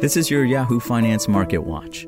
This is your Yahoo Finance Market Watch.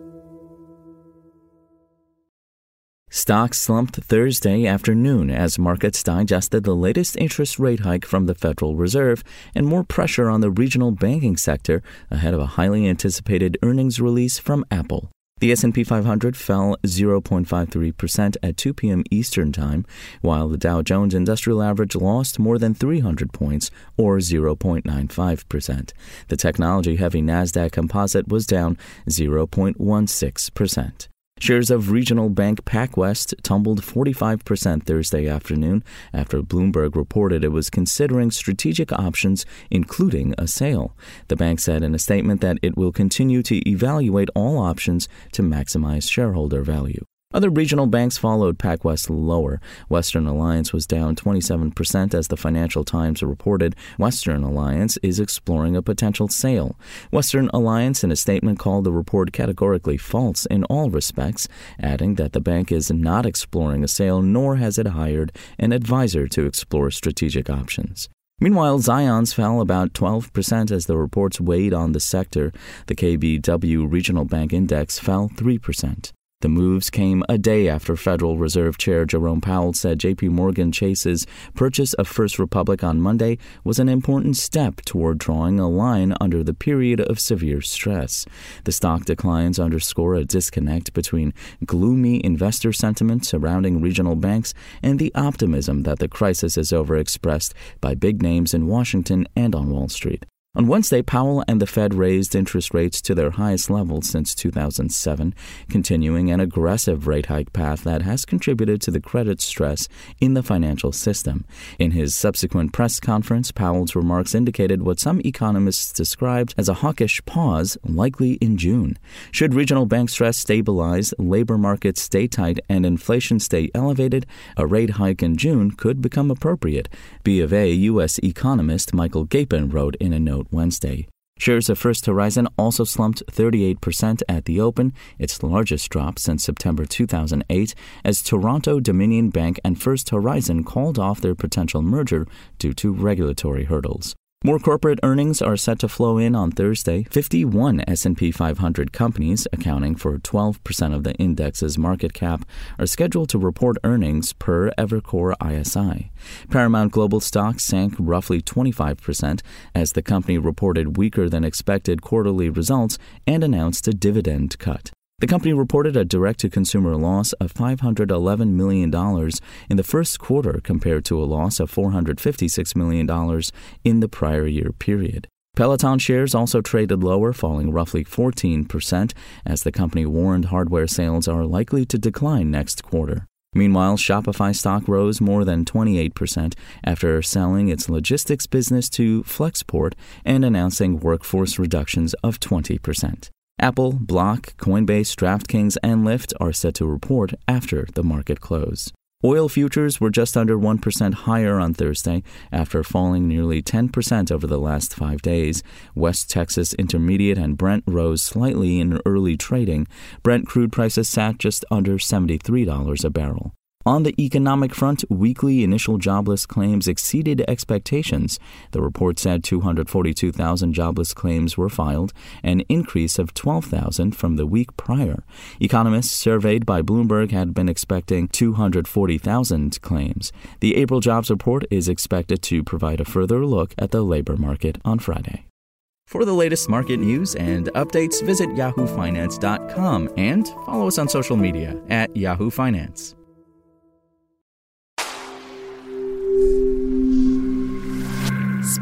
Stocks slumped Thursday afternoon as markets digested the latest interest rate hike from the Federal Reserve and more pressure on the regional banking sector ahead of a highly anticipated earnings release from Apple. The S&P 500 fell 0.53% at 2 p.m. Eastern Time, while the Dow Jones Industrial Average lost more than 300 points, or 0.95%. The technology-heavy Nasdaq Composite was down 0.16%. Shares of regional bank PacWest tumbled 45% Thursday afternoon after Bloomberg reported it was considering strategic options, including a sale. The bank said in a statement that it will continue to evaluate all options to maximize shareholder value. Other regional banks followed PacWest lower. Western Alliance was down 27% as the Financial Times reported. Western Alliance is exploring a potential sale. Western Alliance, in a statement, called the report categorically false in all respects, adding that the bank is not exploring a sale, nor has it hired an advisor to explore strategic options. Meanwhile, Zions fell about 12% as the reports weighed on the sector. The KBW Regional Bank Index fell 3%. The moves came a day after Federal Reserve Chair Jerome Powell said J.P. Morgan Chase's purchase of First Republic on Monday was an important step toward drawing a line under the period of severe stress. The stock declines underscore a disconnect between gloomy investor sentiment surrounding regional banks and the optimism that the crisis is over expressed by big names in Washington and on Wall Street. On Wednesday, Powell and the Fed raised interest rates to their highest level since 2007, continuing an aggressive rate hike path that has contributed to the credit stress in the financial system. In his subsequent press conference, Powell's remarks indicated what some economists described as a hawkish pause, likely in June. Should regional bank stress stabilize, labor markets stay tight, and inflation stay elevated, a rate hike in June could become appropriate, B of A U.S. economist Michael Gapin wrote in a note Wednesday. Shares of First Horizon also slumped 38% at the open, its largest drop since September 2008, as Toronto Dominion Bank and First Horizon called off their potential merger due to regulatory hurdles. More corporate earnings are set to flow in on Thursday. 51 S&P 500 companies, accounting for 12% of the index's market cap, are scheduled to report earnings per Evercore ISI. Paramount Global stock sank roughly 25% as the company reported weaker than expected quarterly results and announced a dividend cut. The company reported a direct-to-consumer loss of $511 million in the first quarter compared to a loss of $456 million in the prior year period. Peloton shares also traded lower, falling roughly 14%, as the company warned hardware sales are likely to decline next quarter. Meanwhile, Shopify stock rose more than 28% after selling its logistics business to Flexport and announcing workforce reductions of 20%. Apple, Block, Coinbase, DraftKings, and Lyft are set to report after the market close. Oil futures were just under 1% higher on Thursday after falling nearly 10% over the last 5 days. West Texas Intermediate and Brent rose slightly in early trading. Brent crude prices sat just under $73 a barrel. On the economic front, weekly initial jobless claims exceeded expectations. The report said 242,000 jobless claims were filed, an increase of 12,000 from the week prior. Economists surveyed by Bloomberg had been expecting 240,000 claims. The April jobs report is expected to provide a further look at the labor market on Friday. For the latest market news and updates, visit yahoofinance.com and follow us on social media at Yahoo Finance.